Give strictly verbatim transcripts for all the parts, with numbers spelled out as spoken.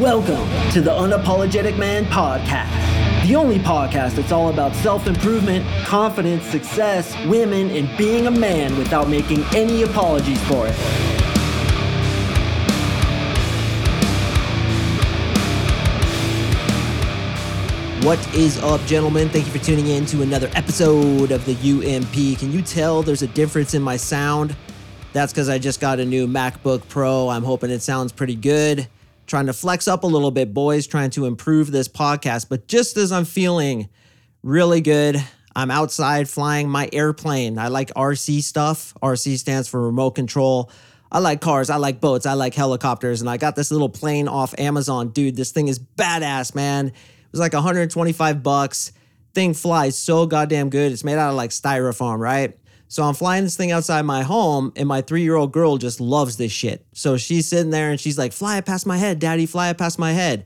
Welcome to the Unapologetic Man Podcast, the only podcast that's all about self-improvement, confidence, success, women, and being a man without making any apologies for it. What is up, gentlemen? Thank you for tuning in to another episode of the U M P. Can you tell there's a difference in my sound? That's because I just got a new MacBook Pro. I'm hoping it sounds pretty good. Trying to flex up a little bit, boys, trying to improve this podcast. But just as I'm feeling really good, I'm outside flying my airplane. I like R C stuff. R C stands for remote control. I like cars. I like boats. I like helicopters. And I got this little plane off Amazon. Dude, this thing is badass, man. It was like one hundred twenty-five bucks. Thing flies so goddamn good. It's made out of like styrofoam, right? So I'm flying this thing outside my home, and my three-year-old girl just loves this shit. So she's sitting there and she's like, "Fly it past my head, Daddy, fly it past my head."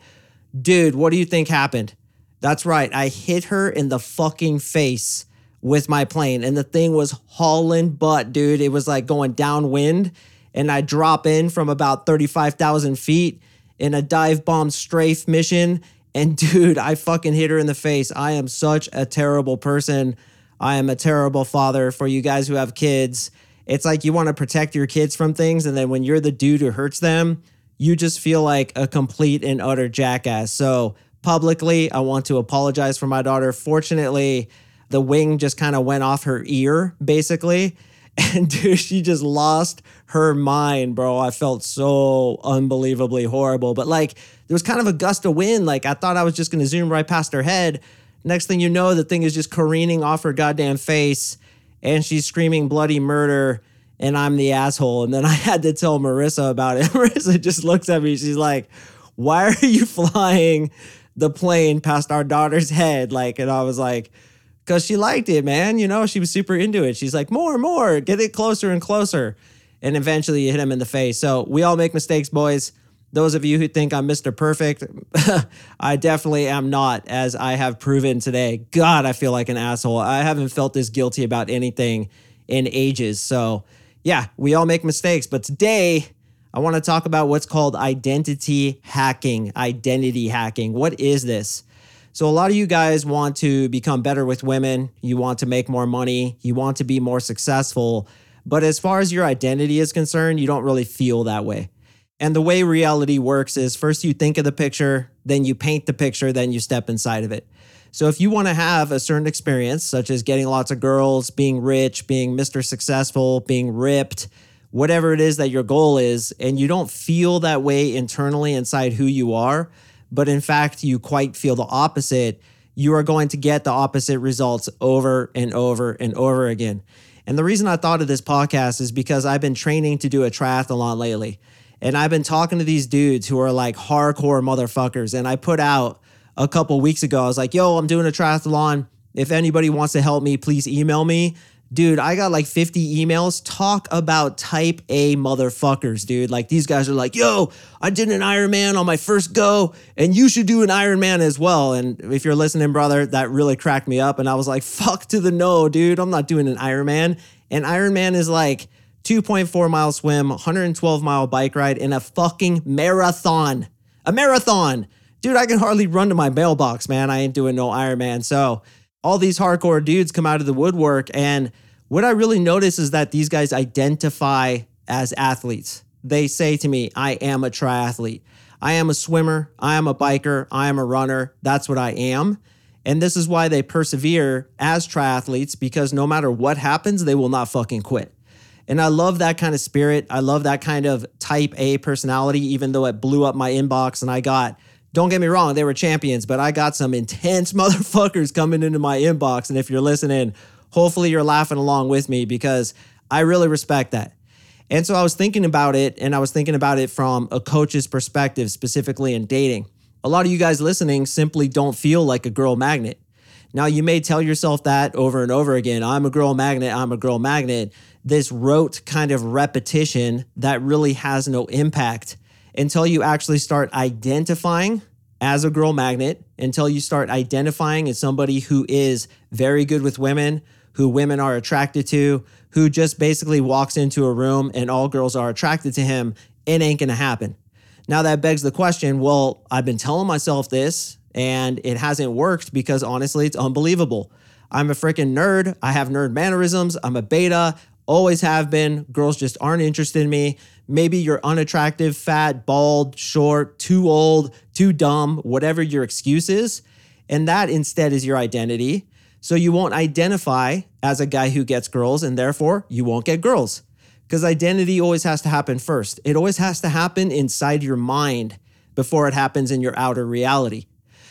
Dude, what do you think happened? That's right. I hit her in the fucking face with my plane, and the thing was hauling butt, dude. It was like going downwind, and I drop in from about thirty-five thousand feet in a dive bomb strafe mission. And dude, I fucking hit her in the face. I am such a terrible person. I am a terrible father for you guys who have kids. It's like you want to protect your kids from things, and then when you're the dude who hurts them, you just feel like a complete and utter jackass. So publicly, I want to apologize for my daughter. Fortunately, the wing just kind of went off her ear, basically. And dude, she just lost her mind, bro. I felt so unbelievably horrible. But like, there was kind of a gust of wind. Like, I thought I was just going to zoom right past her head. Next thing you know, the thing is just careening off her goddamn face, and she's screaming bloody murder, and I'm the asshole. And then I had to tell Marissa about it. Marissa just looks at me. She's like, "Why are you flying the plane past our daughter's head?" Like, and I was like, "Because she liked it, man. You know, she was super into it." She's like, "More, more, get it closer and closer." And eventually you hit him in the face. So we all make mistakes, boys. Those of you who think I'm Mister Perfect, I definitely am not, as I have proven today. God, I feel like an asshole. I haven't felt this guilty about anything in ages. So yeah, we all make mistakes. But today, I want to talk about what's called identity hacking. Identity hacking. What is this? So a lot of you guys want to become better with women. You want to make more money. You want to be more successful. But as far as your identity is concerned, you don't really feel that way. And the way reality works is first you think of the picture, then you paint the picture, then you step inside of it. So if you want to have a certain experience, such as getting lots of girls, being rich, being Mister Successful, being ripped, whatever it is that your goal is, and you don't feel that way internally inside who you are, but in fact, you quite feel the opposite, you are going to get the opposite results over and over and over again. And the reason I thought of this podcast is because I've been training to do a triathlon lately. And I've been talking to these dudes who are like hardcore motherfuckers. And I put out a couple weeks ago, I was like, "Yo, I'm doing a triathlon. If anybody wants to help me, please email me." Dude, I got like fifty emails. Talk about type A motherfuckers, dude. Like, these guys are like, "Yo, I did an Ironman on my first go, and you should do an Ironman as well." And if you're listening, brother, that really cracked me up. And I was like, fuck to the no, dude. I'm not doing an Ironman. And Ironman is like two point four mile swim, one hundred twelve mile bike ride, and a fucking marathon. A marathon. Dude, I can hardly run to my mailbox, man. I ain't doing no Ironman. So all these hardcore dudes come out of the woodwork. And what I really notice is that these guys identify as athletes. They say to me, "I am a triathlete. I am a swimmer. I am a biker. I am a runner. That's what I am." And this is why they persevere as triathletes, because no matter what happens, they will not fucking quit. And I love that kind of spirit. I love that kind of type A personality, even though it blew up my inbox and I got, don't get me wrong, they were champions, but I got some intense motherfuckers coming into my inbox. And if you're listening, hopefully you're laughing along with me, because I really respect that. And so I was thinking about it, and I was thinking about it from a coach's perspective, specifically in dating. A lot of you guys listening simply don't feel like a girl magnet. Now, you may tell yourself that over and over again, "I'm a girl magnet, I'm a girl magnet." This rote kind of repetition that really has no impact until you actually start identifying as a girl magnet, until you start identifying as somebody who is very good with women, who women are attracted to, who just basically walks into a room and all girls are attracted to him. It ain't gonna happen. Now that begs the question, well, I've been telling myself this and it hasn't worked because honestly, it's unbelievable. I'm a freaking nerd. I have nerd mannerisms. I'm a beta. Always have been. Girls just aren't interested in me. Maybe you're unattractive, fat, bald, short, too old, too dumb, whatever your excuse is. And that instead is your identity. So you won't identify as a guy who gets girls and therefore you won't get girls. Because identity always has to happen first. It always has to happen inside your mind before it happens in your outer reality.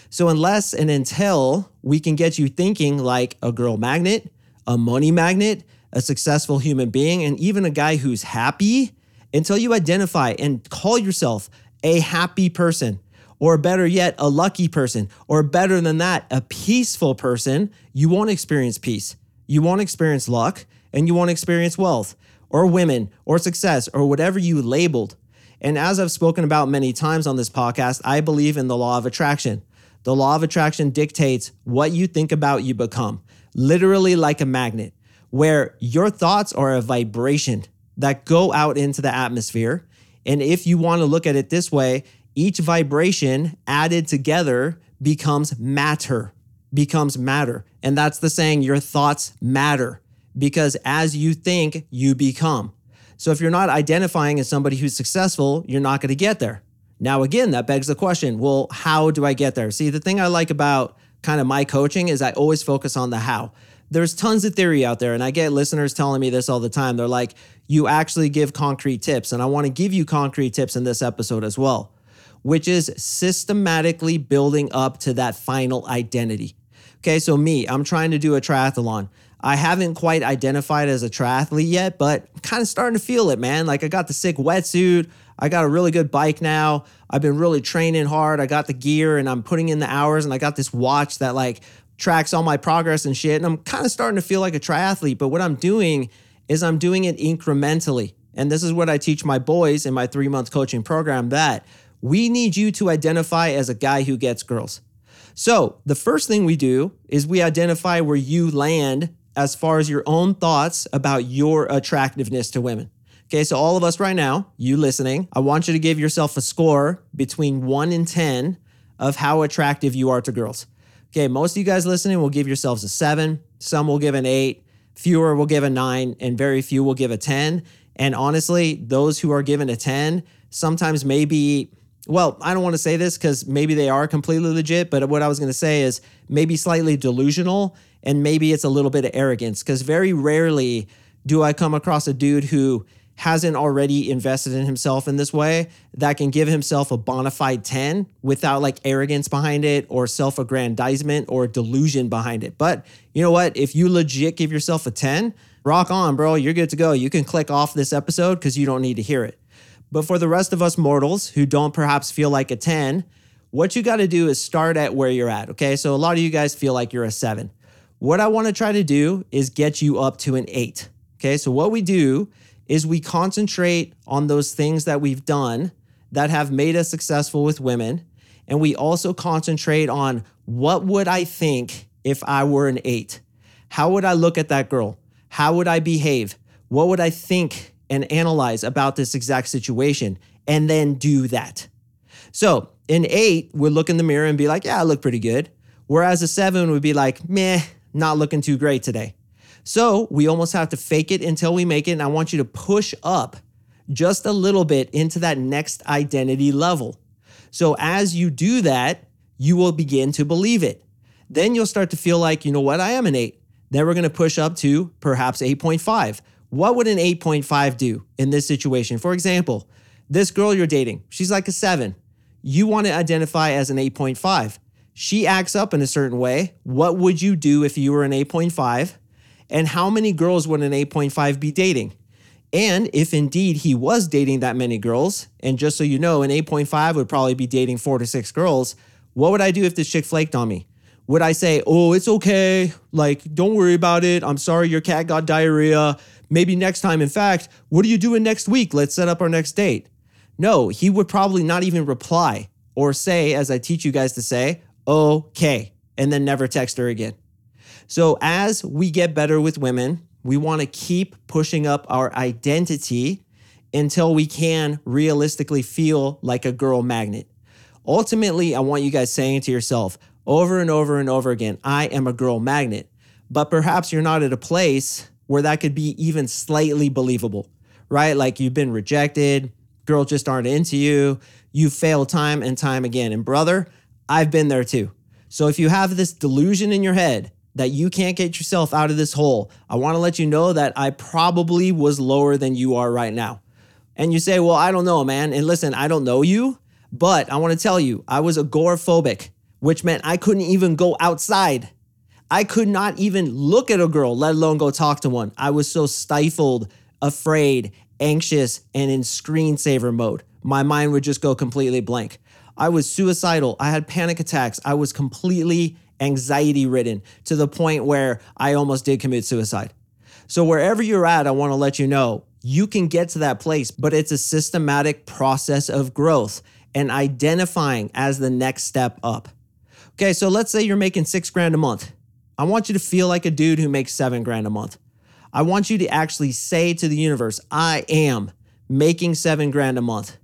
So unless and until we can get you thinking like a girl magnet, a money magnet, a successful human being, and even a guy who's happy, until you identify and call yourself a happy person, or better yet, a lucky person, or better than that, a peaceful person, you won't experience peace. You won't experience luck, and you won't experience wealth, or women, or success, or whatever you labeled. And as I've spoken about many times on this podcast, I believe in the law of attraction. The law of attraction dictates what you think about, you become, literally like a magnet, where your thoughts are a vibration that go out into the atmosphere. And if you want to look at it this way, each vibration added together becomes matter, becomes matter. And that's the saying, your thoughts matter. Because as you think, you become. So if you're not identifying as somebody who's successful, you're not going to get there. Now, again, that begs the question, well, how do I get there? See, the thing I like about kind of my coaching is I always focus on the how. There's tons of theory out there, and I get listeners telling me this all the time. They're like, you actually give concrete tips, and I want to give you concrete tips in this episode as well, which is systematically building up to that final identity. Okay, so me, I'm trying to do a triathlon. I haven't quite identified as a triathlete yet, but I'm kind of starting to feel it, man. Like I got the sick wetsuit. I got a really good bike now. I've been really training hard. I got the gear and I'm putting in the hours and I got this watch that like tracks all my progress and shit. And I'm kind of starting to feel like a triathlete, but what I'm doing is I'm doing it incrementally. And this is what I teach my boys in my three-month coaching program, that we need you to identify as a guy who gets girls. So the first thing we do is we identify where you land as far as your own thoughts about your attractiveness to women. Okay, so all of us right now, you listening, I want you to give yourself a score between one and ten of how attractive you are to girls. Okay, most of you guys listening will give yourselves a seven, some will give an eight, fewer will give a nine, and very few will give a ten. And honestly, those who are given a ten sometimes maybe, well, I don't want to say this because maybe they are completely legit, but what I was going to say is maybe slightly delusional, and maybe it's a little bit of arrogance, because very rarely do I come across a dude who hasn't already invested in himself in this way that can give himself a bona fide ten without like arrogance behind it or self-aggrandizement or delusion behind it. But you know what? If you legit give yourself a ten, rock on, bro. You're good to go. You can click off this episode because you don't need to hear it. But for the rest of us mortals who don't perhaps feel like a ten, what you got to do is start at where you're at, okay? So a lot of you guys feel like you're a seven. What I want to try to do is get you up to an eight, okay? So what we do is we concentrate on those things that we've done that have made us successful with women. And we also concentrate on what would I think if I were an eight? How would I look at that girl? How would I behave? What would I think and analyze about this exact situation? And then do that. So an eight would look in the mirror and be like, yeah, I look pretty good. Whereas a seven would be like, meh, not looking too great today. So we almost have to fake it until we make it. And I want you to push up just a little bit into that next identity level. So as you do that, you will begin to believe it. Then you'll start to feel like, you know what, I am an eight. Then we're going to push up to perhaps eight point five. What would an eight point five do in this situation? For example, this girl you're dating, she's like a seven. You want to identify as an eight point five. She acts up in a certain way. What would you do if you were an eight point five? And how many girls would an eight point five be dating? And if indeed he was dating that many girls, and just so you know, an eight point five would probably be dating four to six girls, what would I do if this chick flaked on me? Would I say, oh, it's okay, like, don't worry about it, I'm sorry your cat got diarrhea, maybe next time, in fact, what are you doing next week? Let's set up our next date. No, he would probably not even reply or say, as I teach you guys to say, okay, and then never text her again. So as we get better with women, we want to keep pushing up our identity until we can realistically feel like a girl magnet. Ultimately, I want you guys saying to yourself over and over and over again, I am a girl magnet. But perhaps you're not at a place where that could be even slightly believable, right? Like you've been rejected, girls just aren't into you, you fail time and time again. And brother, I've been there too. So if you have this delusion in your head that you can't get yourself out of this hole, I want to let you know that I probably was lower than you are right now. And you say, well, I don't know, man. And listen, I don't know you, but I want to tell you, I was agoraphobic, which meant I couldn't even go outside. I could not even look at a girl, let alone go talk to one. I was so stifled, afraid, anxious, and in screensaver mode. My mind would just go completely blank. I was suicidal. I had panic attacks. I was completely anxiety-ridden to the point where I almost did commit suicide. So wherever you're at, I want to let you know, you can get to that place, but it's a systematic process of growth and identifying as the next step up. Okay, so let's say you're making six grand a month. I want you to feel like a dude who makes seven grand a month. I want you to actually say to the universe, I am making seven grand a month.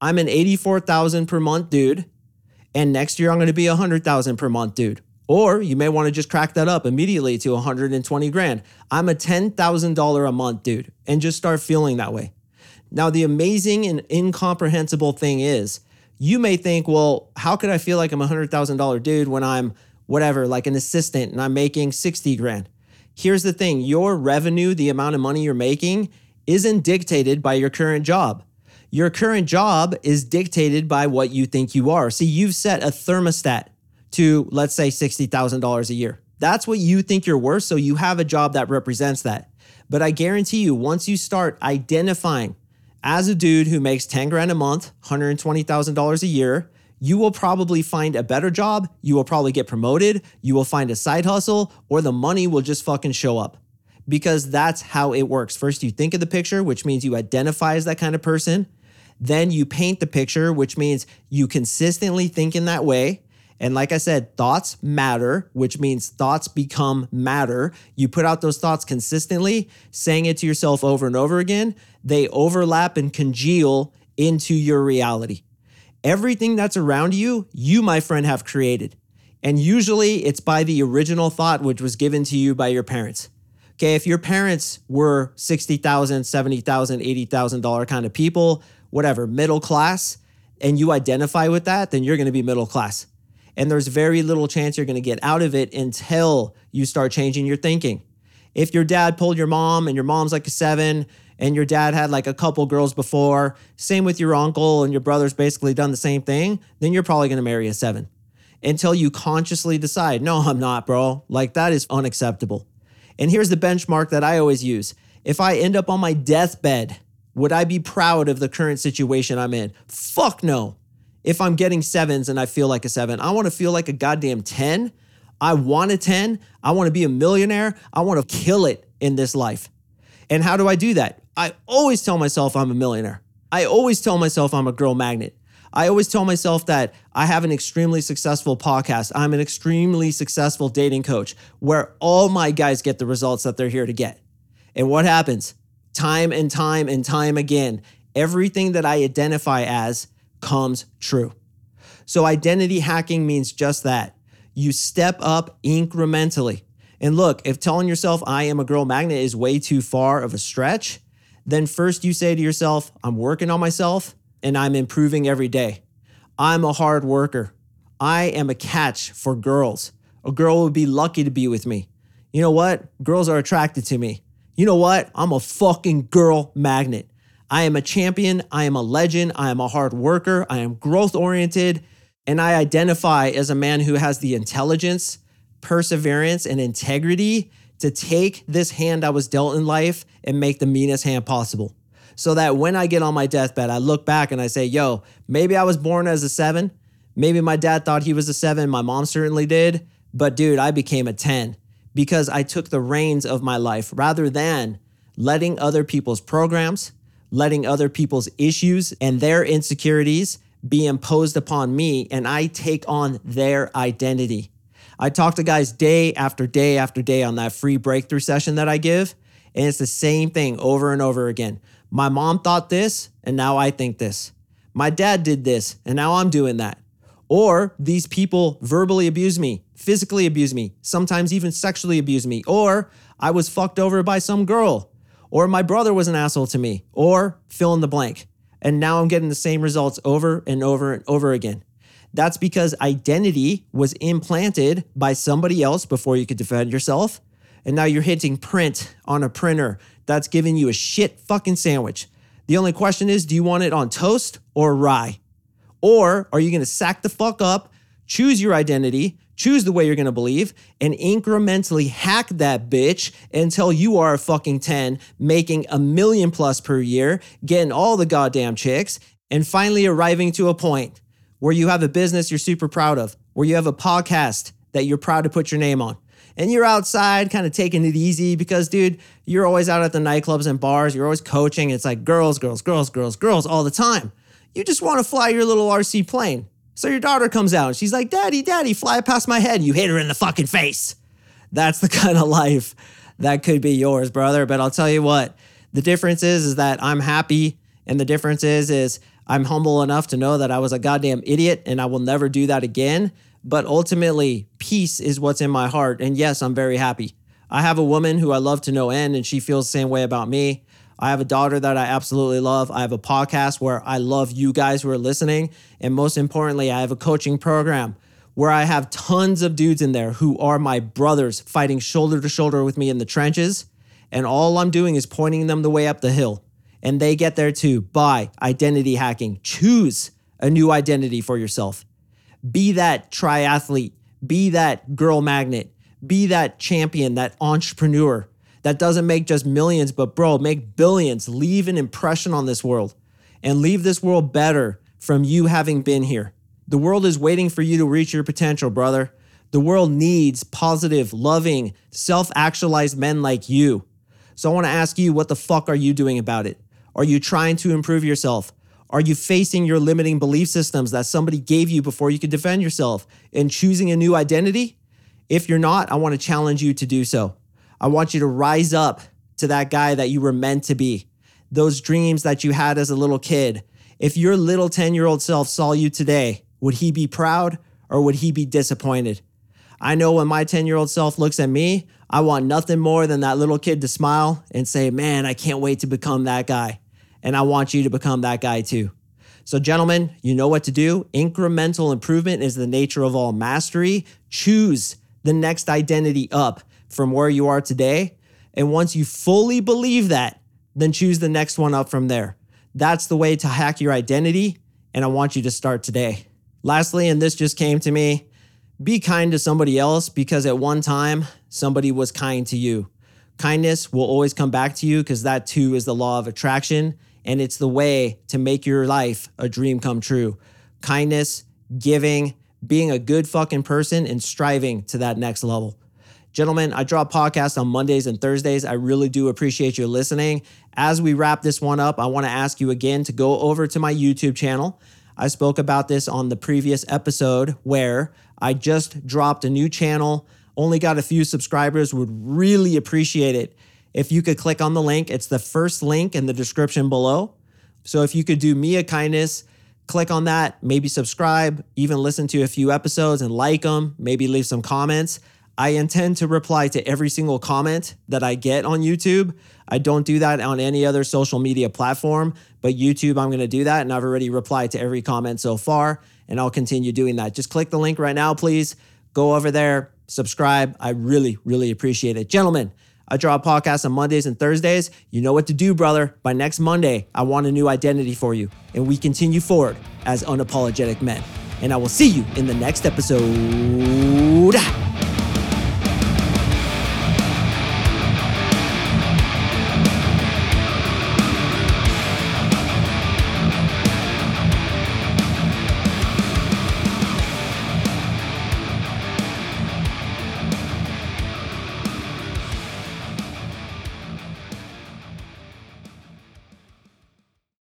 I'm an eighty-four thousand per month dude. And next year I'm going to be a one hundred thousand per month dude. Or you may want to just crack that up immediately to one hundred twenty grand. I'm a ten thousand dollars a month dude, and just start feeling that way. Now, the amazing and incomprehensible thing is you may think, well, how could I feel like I'm a one hundred thousand dollars dude when I'm whatever, like an assistant, and I'm making sixty grand. Here's the thing, your revenue, the amount of money you're making, isn't dictated by your current job. Your current job is dictated by what you think you are. See, you've set a thermostat to, let's say, sixty thousand dollars a year. That's what you think you're worth, so you have a job that represents that. But I guarantee you, once you start identifying as a dude who makes ten grand a month, one hundred twenty thousand dollars a year, you will probably find a better job, you will probably get promoted, you will find a side hustle, or the money will just fucking show up. Because that's how it works. First, you think of the picture, which means you identify as that kind of person. Then you paint the picture, which means you consistently think in that way. And like I said, thoughts matter, which means thoughts become matter. You put out those thoughts consistently, saying it to yourself over and over again. They overlap and congeal into your reality. Everything that's around you, you, my friend, have created. And usually it's by the original thought which was given to you by your parents. Okay, if your parents were sixty thousand dollars, seventy thousand dollars, eighty thousand dollars kind of people, whatever, middle class, and you identify with that, then you're going to be middle class. And there's very little chance you're going to get out of it until you start changing your thinking. If your dad pulled your mom and your mom's like a seven, and your dad had like a couple girls before, same with your uncle, and your brother's basically done the same thing, then you're probably gonna marry a seven until you consciously decide, no, I'm not, bro. Like that is unacceptable. And here's the benchmark that I always use. If I end up on my deathbed, would I be proud of the current situation I'm in? Fuck no. If I'm getting sevens and I feel like a seven, I wanna feel like a goddamn ten. I want a ten. I wanna be a millionaire. I wanna kill it in this life. And how do I do that? I always tell myself I'm a millionaire. I always tell myself I'm a girl magnet. I always tell myself that I have an extremely successful podcast. I'm an extremely successful dating coach where all my guys get the results that they're here to get. And what happens? Time and time and time again, everything that I identify as comes true. So identity hacking means just that. You step up incrementally. And look, if telling yourself I am a girl magnet is way too far of a stretch, then first you say to yourself, I'm working on myself and I'm improving every day. I'm a hard worker. I am a catch for girls. A girl would be lucky to be with me. You know what? Girls are attracted to me. You know what? I'm a fucking girl magnet. I am a champion. I am a legend. I am a hard worker. I am growth oriented. And I identify as a man who has the intelligence, perseverance, and integrity to take this hand I was dealt in life and make the meanest hand possible. So that when I get on my deathbed, I look back and I say, yo, maybe I was born as a seven. Maybe my dad thought he was a seven. My mom certainly did. But dude, I became a ten because I took the reins of my life rather than letting other people's programs, letting other people's issues and their insecurities be imposed upon me, and I take on their identity. I talk to guys day after day after day on that free breakthrough session that I give, and it's the same thing over and over again. My mom thought this, and now I think this. My dad did this, and now I'm doing that. Or these people verbally abuse me, physically abuse me, sometimes even sexually abuse me. Or I was fucked over by some girl. Or my brother was an asshole to me. Or fill in the blank. And now I'm getting the same results over and over and over again. That's because identity was implanted by somebody else before you could defend yourself. And now you're hitting print on a printer. That's giving you a shit fucking sandwich. The only question is, do you want it on toast or rye? Or are you going to sack the fuck up, choose your identity, choose the way you're going to believe, and incrementally hack that bitch until you are a fucking ten, making a million plus per year, getting all the goddamn chicks, and finally arriving to a point where you have a business you're super proud of, where you have a podcast that you're proud to put your name on. And you're outside kind of taking it easy because, dude, you're always out at the nightclubs and bars. You're always coaching. It's like girls, girls, girls, girls, girls all the time. You just want to fly your little R C plane. So your daughter comes out and she's like, Daddy, Daddy, fly past my head. And you hit her in the fucking face. That's the kind of life that could be yours, brother. But I'll tell you what, the difference is, is that I'm happy. And the difference is, is I'm humble enough to know that I was a goddamn idiot and I will never do that again. But ultimately, peace is what's in my heart. And yes, I'm very happy. I have a woman who I love to no end and she feels the same way about me. I have a daughter that I absolutely love. I have a podcast where I love you guys who are listening. And most importantly, I have a coaching program where I have tons of dudes in there who are my brothers fighting shoulder to shoulder with me in the trenches. And all I'm doing is pointing them the way up the hill. And they get there too by identity hacking. Choose a new identity for yourself. Be that triathlete. Be that girl magnet. Be that champion, that entrepreneur. That doesn't make just millions, but bro, make billions. Leave an impression on this world and leave this world better from you having been here. The world is waiting for you to reach your potential, brother. The world needs positive, loving, self-actualized men like you. So I want to ask you, what the fuck are you doing about it? Are you trying to improve yourself? Are you facing your limiting belief systems that somebody gave you before you could defend yourself and choosing a new identity? If you're not, I want to challenge you to do so. I want you to rise up to that guy that you were meant to be. Those dreams that you had as a little kid. If your little ten-year-old self saw you today, would he be proud or would he be disappointed? I know when my ten-year-old self looks at me, I want nothing more than that little kid to smile and say, man, I can't wait to become that guy. And I want you to become that guy too. So gentlemen, you know what to do. Incremental improvement is the nature of all mastery. Choose the next identity up from where you are today. And once you fully believe that, then choose the next one up from there. That's the way to hack your identity. And I want you to start today. Lastly, and this just came to me, be kind to somebody else because at one time, somebody was kind to you. Kindness will always come back to you because that too is the law of attraction. And it's the way to make your life a dream come true. Kindness, giving, being a good fucking person and striving to that next level. Gentlemen, I drop podcasts on Mondays and Thursdays. I really do appreciate you listening. As we wrap this one up, I want to ask you again to go over to my YouTube channel. I spoke about this on the previous episode where I just dropped a new channel, only got a few subscribers, would really appreciate it. If you could click on the link, it's the first link in the description below. So if you could do me a kindness, click on that, maybe subscribe, even listen to a few episodes and like them, maybe leave some comments. I intend to reply to every single comment that I get on YouTube. I don't do that on any other social media platform, but YouTube, I'm going to do that. And I've already replied to every comment so far, and I'll continue doing that. Just click the link right now, please. Go over there, subscribe. I really, really appreciate it. Gentlemen, I drop podcasts on Mondays and Thursdays. You know what to do, brother. By next Monday, I want a new identity for you. And we continue forward as unapologetic men. And I will see you in the next episode.